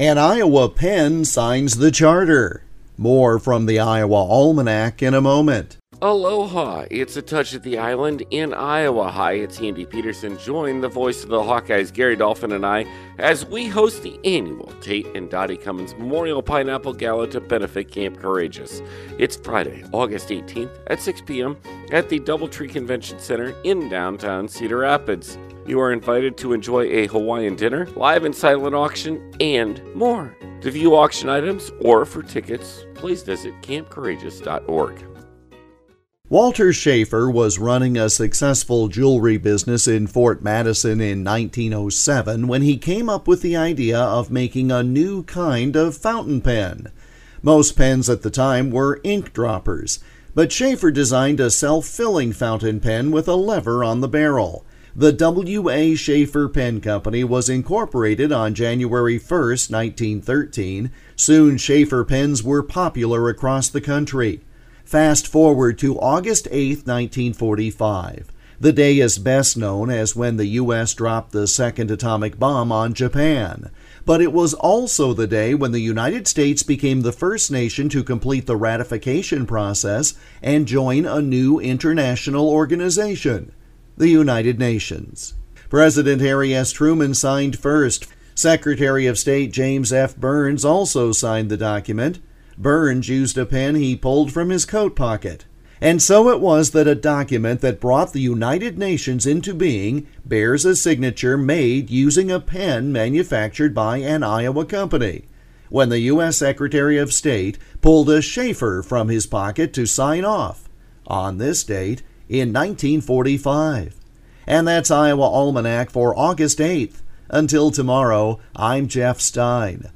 and Iowa Penn signs the charter. More from the Iowa Almanac in a moment. Aloha, it's A Touch at the Island in Iowa. Hi, it's Andy Peterson. Join the voice of the Hawkeyes, Gary Dolphin, and I as we host the annual Tate and Dottie Cummins Memorial Pineapple Gala to benefit Camp Courageous. It's Friday, August 18th at 6 p.m. at the Doubletree Convention Center in downtown Cedar Rapids. You are invited to enjoy a Hawaiian dinner, live and silent auction, and more. To view auction items or for tickets, please visit campcourageous.org. Walter Sheaffer was running a successful jewelry business in Fort Madison in 1907 when he came up with the idea of making a new kind of fountain pen. Most pens at the time were ink droppers, but Sheaffer designed a self-filling fountain pen with a lever on the barrel. The W.A. Sheaffer Pen Company was incorporated on January 1, 1913. Soon Sheaffer pens were popular across the country. Fast forward to August 8, 1945. The day is best known as when the U.S. dropped the second atomic bomb on Japan. But it was also the day when the United States became the first nation to complete the ratification process and join a new international organization, the United Nations. President Harry S. Truman signed first. Secretary of State James F. Byrnes also signed the document. Byrnes used a pen he pulled from his coat pocket. And so it was that a document that brought the United Nations into being bears a signature made using a pen manufactured by an Iowa company. When the U.S. Secretary of State pulled a Sheaffer from his pocket to sign off on this date in 1945. And that's Iowa Almanac for August 8th. Until tomorrow, I'm Jeff Stein.